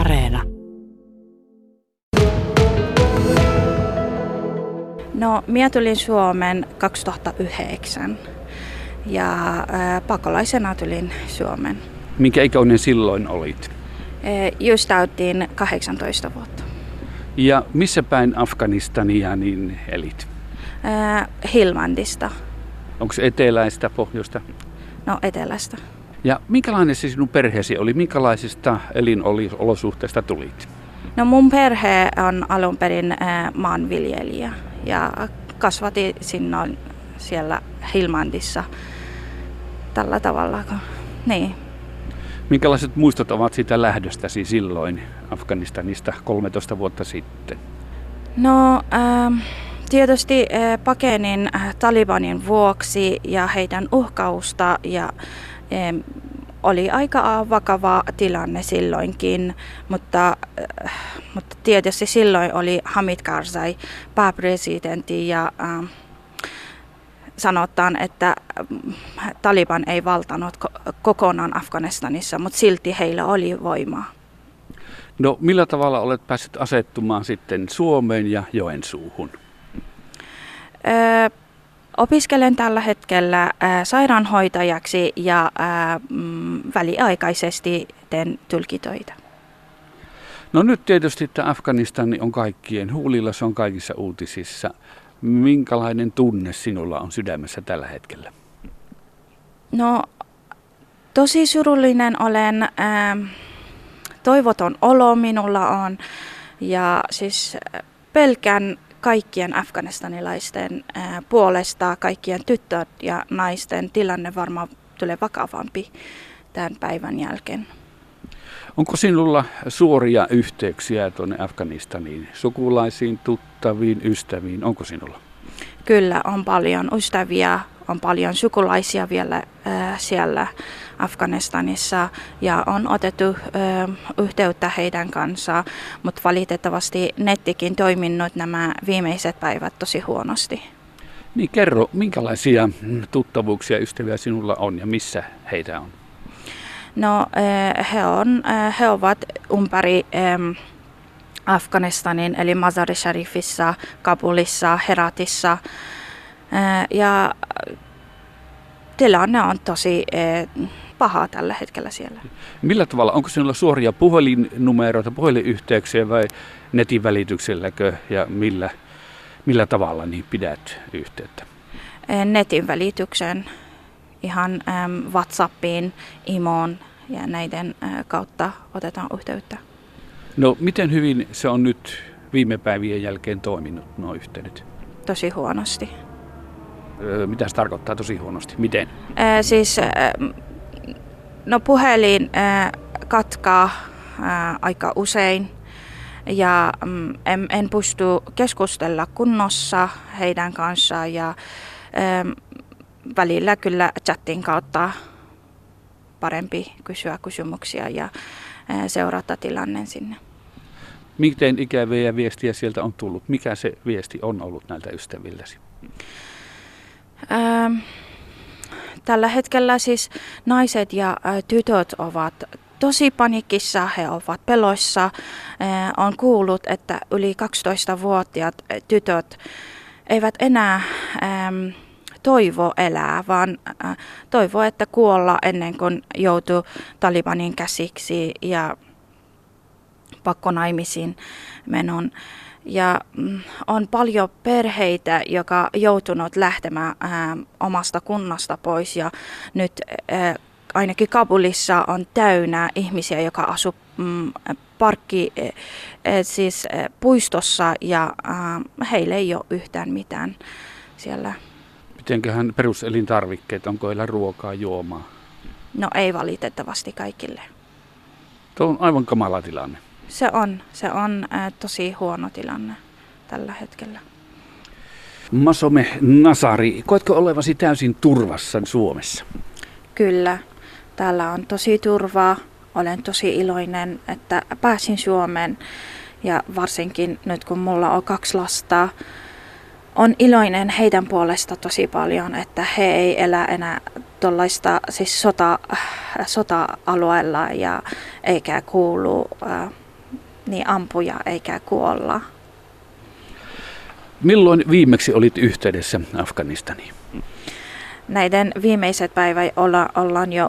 Areena. No, minä tulin Suomeen 2009 ja pakolaisena tulin Suomeen. Minkä ikäinen silloin olit? Just täytin 18 vuotta. Ja missä päin Afganistania niin elit? Helmandista. Onko se eteläistä, pohjoista? No, eteläistä. Ja minkälainen se sinun perheesi oli? Minkälaisista elinolosuhteista tulit? No, mun perhe on alun perin maanviljelijä ja kasvati sinne siellä Helmandissa tällä tavalla. Niin. Minkälaiset muistot ovat siitä lähdöstäsi silloin Afganistanista 13 vuotta sitten? No, tietysti pakenin Talibanin vuoksi ja heidän uhkausta ja oli aika vakava tilanne silloinkin, mutta tietysti silloin oli Hamid Karzai pääpresidentti ja sanotaan, että Taliban ei valtanut kokonaan Afganistanissa, mutta silti heillä oli voimaa. No, millä tavalla olet päässyt asettumaan sitten Suomeen ja Joensuuhun? Opiskelen tällä hetkellä sairaanhoitajaksi ja väliaikaisesti teen tulkitöitä. No nyt tietysti, että Afganistan on kaikkien huulilla, se on kaikissa uutisissa. Minkälainen tunne sinulla on sydämessä tällä hetkellä? No, tosi surullinen olen. Toivoton olo minulla on ja siis pelkän kaikkien afganistanilaisten puolesta, kaikkien tyttöjen ja naisten tilanne varmaan tulee vakavampi tämän päivän jälkeen. Onko sinulla suoria yhteyksiä tuonne Afganistaniin, sukulaisiin, tuttaviin, ystäviin? Onko sinulla? Kyllä, on paljon ystäviä, on paljon sukulaisia vielä siellä Afganistanissa ja on otettu yhteyttä heidän kanssaan, mutta valitettavasti nettikin toiminut nämä viimeiset päivät tosi huonosti. Niin kerro, minkälaisia tuttavuuksia ystäviä sinulla on ja missä heitä on? No, he ovat ympäri Afganistanin, eli Mazar-Sharifissa, Kabulissa, Heratissa. Ja tilanne on tosi paha tällä hetkellä siellä. Millä tavalla? Onko sinulla suoria puhelinnumeroita, puhelinyhteyksiä vai netin välitykselläkö ja millä tavalla niin pidät yhteyttä? Netin välityksen, ihan WhatsAppiin, Imoon ja näiden kautta otetaan yhteyttä. No miten hyvin se on nyt viime päivien jälkeen toiminut nuo yhteydet? Tosi huonosti. Mitä se tarkoittaa tosi huonosti? Miten? No puhelin katkaa aika usein ja en pysty keskustella kunnossa heidän kanssaan ja välillä kyllä chatin kautta parempi kysyä kysymyksiä ja seurata tilanne sinne. Miten ikäviä viestiä sieltä on tullut? Mikä se viesti on ollut näiltä ystäviltäsi? Tällä hetkellä siis naiset ja tytöt ovat tosi paniikissa, he ovat peloissa. On kuullut, että yli 12-vuotiaat tytöt eivät enää toivo elää, vaan toivo, että kuolla ennen kuin joutuu Talibanin käsiksi ja pakkonaimisiin menon. Ja on paljon perheitä, jotka joutunut lähtemään omasta kunnasta pois ja nyt ainakin Kabulissa on täynnä ihmisiä, jotka asuu puistossa ja heillä ei ole yhtään mitään siellä. Mitenköhän peruselintarvikkeet, onko heillä ruokaa, juomaa? No ei valitettavasti kaikille. Tuo on aivan kamala tilanne. Se on tosi huono tilanne tällä hetkellä. Masomeh Nazari, koetko olevasi täysin turvassa Suomessa? Kyllä, täällä on tosi turvaa. Olen tosi iloinen, että pääsin Suomeen ja varsinkin nyt kun mulla on 2 lasta. On iloinen heidän puolesta tosi paljon, että he ei elä enää tuollaista siis sota-alueella ja eikä kuulu niin ampuja eikä kuolla. Milloin viimeksi olit yhteydessä Afganistaniin? Näiden viimeiset päivät ollaan jo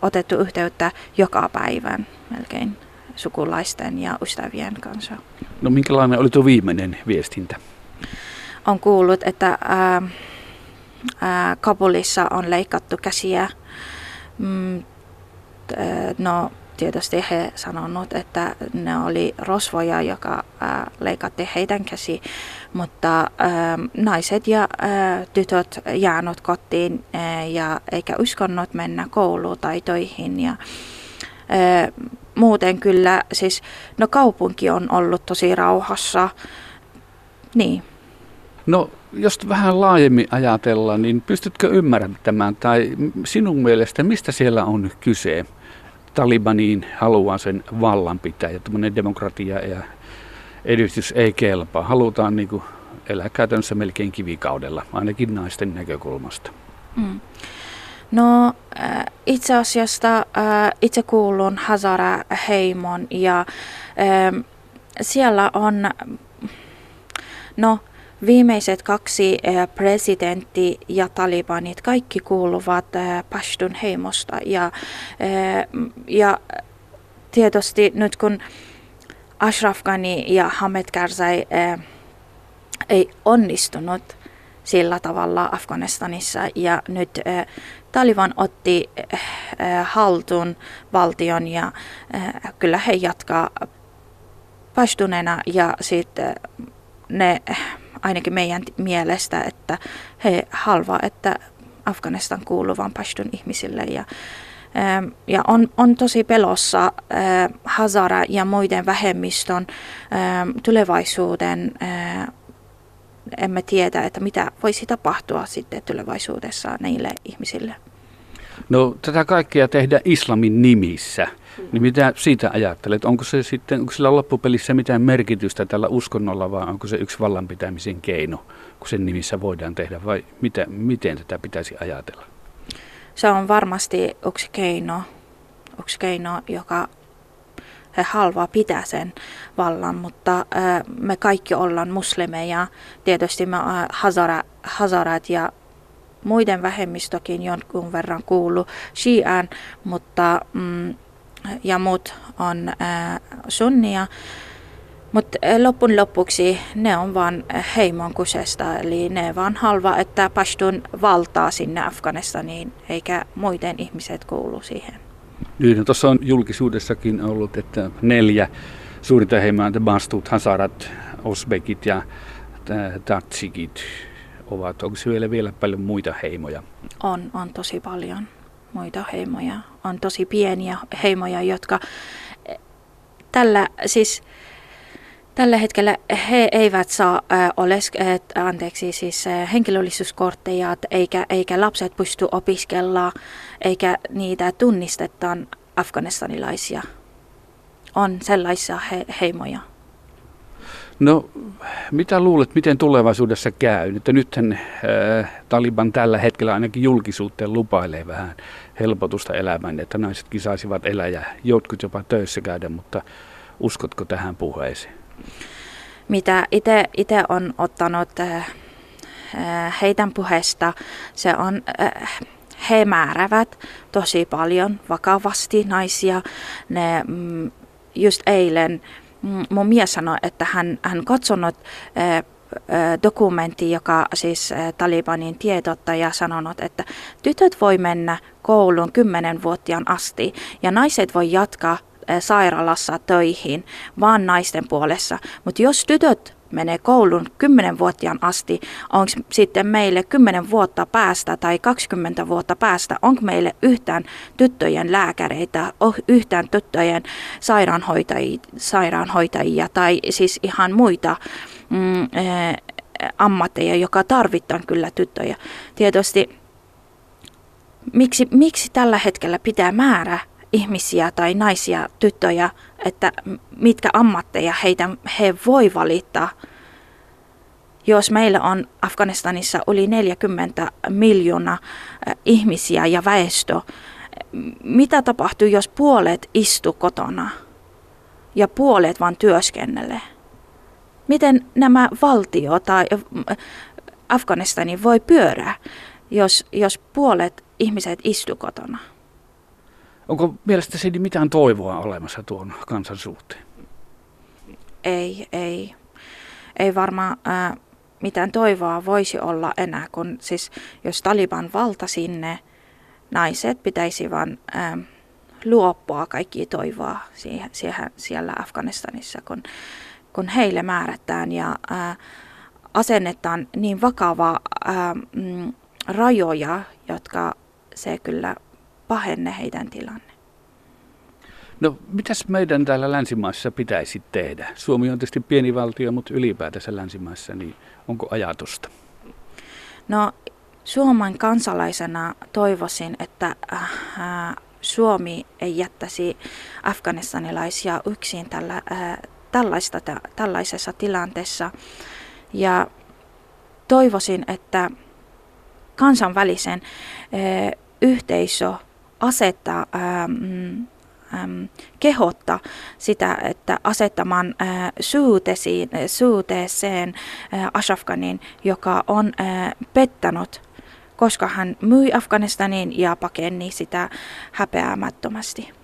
otettu yhteyttä joka päivän melkein sukulaisten ja ystävien kanssa. No minkälainen oli tuo viimeinen viestintä? On kuullut, että Kabulissa on leikattu käsiä. No tietysti he sanonut, että ne oli rosvoja, joka leikatti heidän käsiä, mutta naiset ja tytöt jäänyt kotiin ja eikä uskonut mennä kouluun tai töihin. Ja, muuten kyllä, siis no kaupunki on ollut tosi rauhassa, niin. No jos vähän laajemmin ajatellaan, niin pystytkö ymmärtämään tai sinun mielestä mistä siellä on kyse? Talibaniin haluaa sen vallanpitäjä, tämmöinen demokratia ja edistys ei kelpaa. Halutaan niin kuin elää käytännössä melkein kivikaudella, ainakin naisten näkökulmasta. Mm. No itse asiassa itse kuulun Hazara-heimon ja siellä on no viimeiset kaksi presidentti ja talibanit kaikki kuuluvat Pashtun heimosta ja tietysti nyt kun Ashraf Ghani ja Hamid Karzai ei onnistunut sillä tavalla Afganistanissa ja nyt Taliban otti haltuun valtion ja kyllä he jatkaa pashtunena ja sitten ne ainakin meidän mielestä, että he halvaa, että Afganistan kuuluu vain pashtun ihmisille ja on tosi pelossa Hazara ja muiden vähemmistön tulevaisuuden. Emme tiedä, että mitä voisi tapahtua sitten tulevaisuudessa näille ihmisille. No tätä kaikkea tehdään islamin nimissä. Niin mitä siitä ajattelet? Onko se sitten, onko sillä loppupelissä mitään merkitystä tällä uskonnolla vai onko se yksi vallanpitämisen keino, kun sen nimissä voidaan tehdä vai miten tätä pitäisi ajatella? Se on varmasti yksi keino, joka he halvaa pitää sen vallan, mutta me kaikki ollaan muslimeja. Tietysti me Hazarat ja muiden vähemmistökin jonkun verran kuuluu Shiaan, mutta ja muut on sunnia. Mutta lopun lopuksi ne on vaan heimon kusesta, eli ne vaan halvaa, että pashtun valtaa sinne Afganistaniin, eikä muiden ihmiset kuulu siihen. Niin, tuossa on julkisuudessakin ollut, että 4 suurinta heimoa, Pastut, Hazarat, Osbekit ja Tatsikit ovat. Onko vielä paljon muita heimoja? On tosi paljon muita heimoja. On tosi pieniä heimoja, jotka tällä hetkellä he eivät saa henkilöllisyyskortteja eikä lapset pysty opiskella eikä niitä tunnistetaan afganistanilaisia. On sellaisia heimoja. No, mitä luulet, miten tulevaisuudessa käy? Että nythän Taliban tällä hetkellä ainakin julkisuuteen lupailee vähän helpotusta elämään, että naisetkin saisivat elää ja jotkut jopa töissä käydä, mutta uskotko tähän puheeseen? Mitä itse on ottanut heidän puheesta, se on, he määrävät tosi paljon vakavasti naisia. Ne, just eilen mun mies sanoi, että hän katsonut dokumentti, joka siis Talibanin tiedottaja sanonut, että tytöt voi mennä kouluun 10-vuotiaan asti ja naiset voi jatkaa sairaalassa töihin, vaan naisten puolessa. Mutta jos tytöt menee koulun 10-vuotiaan asti, onko sitten meille 10 vuotta päästä tai 20 vuotta päästä, onko meille yhtään tyttöjen lääkäreitä, yhtään tyttöjen sairaanhoitajia tai siis ihan muita ammatteja, joka tarvitaan kyllä tyttöjä. Tietysti miksi tällä hetkellä pitää määrä ihmisiä tai naisia, tyttöjä, että mitkä ammatteja he voi valita. Jos meillä on Afganistanissa yli 40 miljoonaa ihmisiä ja väestö, mitä tapahtuu, jos puolet istuu kotona? ja puolet vaan työskennelee. Miten nämä valtio tai Afganistani voi pyörää, jos puolet ihmiset istu kotona? Onko mielestäsi mitään toivoa olemassa tuon kansan suhteen? Ei. Ei varmaan mitään toivoa voisi olla enää, kun siis jos Taliban valta sinne, naiset pitäisi vaan luopua kaikki toivoa siellä Afganistanissa, kun heille määrätään ja asennetaan niin vakavaa rajoja, jotka se kyllä pahenne heidän tilanne. No, mitäs meidän täällä länsimaissa pitäisi tehdä? Suomi on tietysti pieni valtio, mutta ylipäätänsä länsimaissa, niin onko ajatusta? No, Suomen kansalaisena toivoisin, että Suomi ei jättäisi afganistanilaisia yksin tällaisessa tilanteessa. Ja toivoisin, että kansainvälisen yhteisö asettaa kehottaa sitä, että asettamaan syyteeseen Ashraf Ghanin, joka on pettänyt, koska hän myi Afganistaniin ja pakeni sitä häpeämättömästi.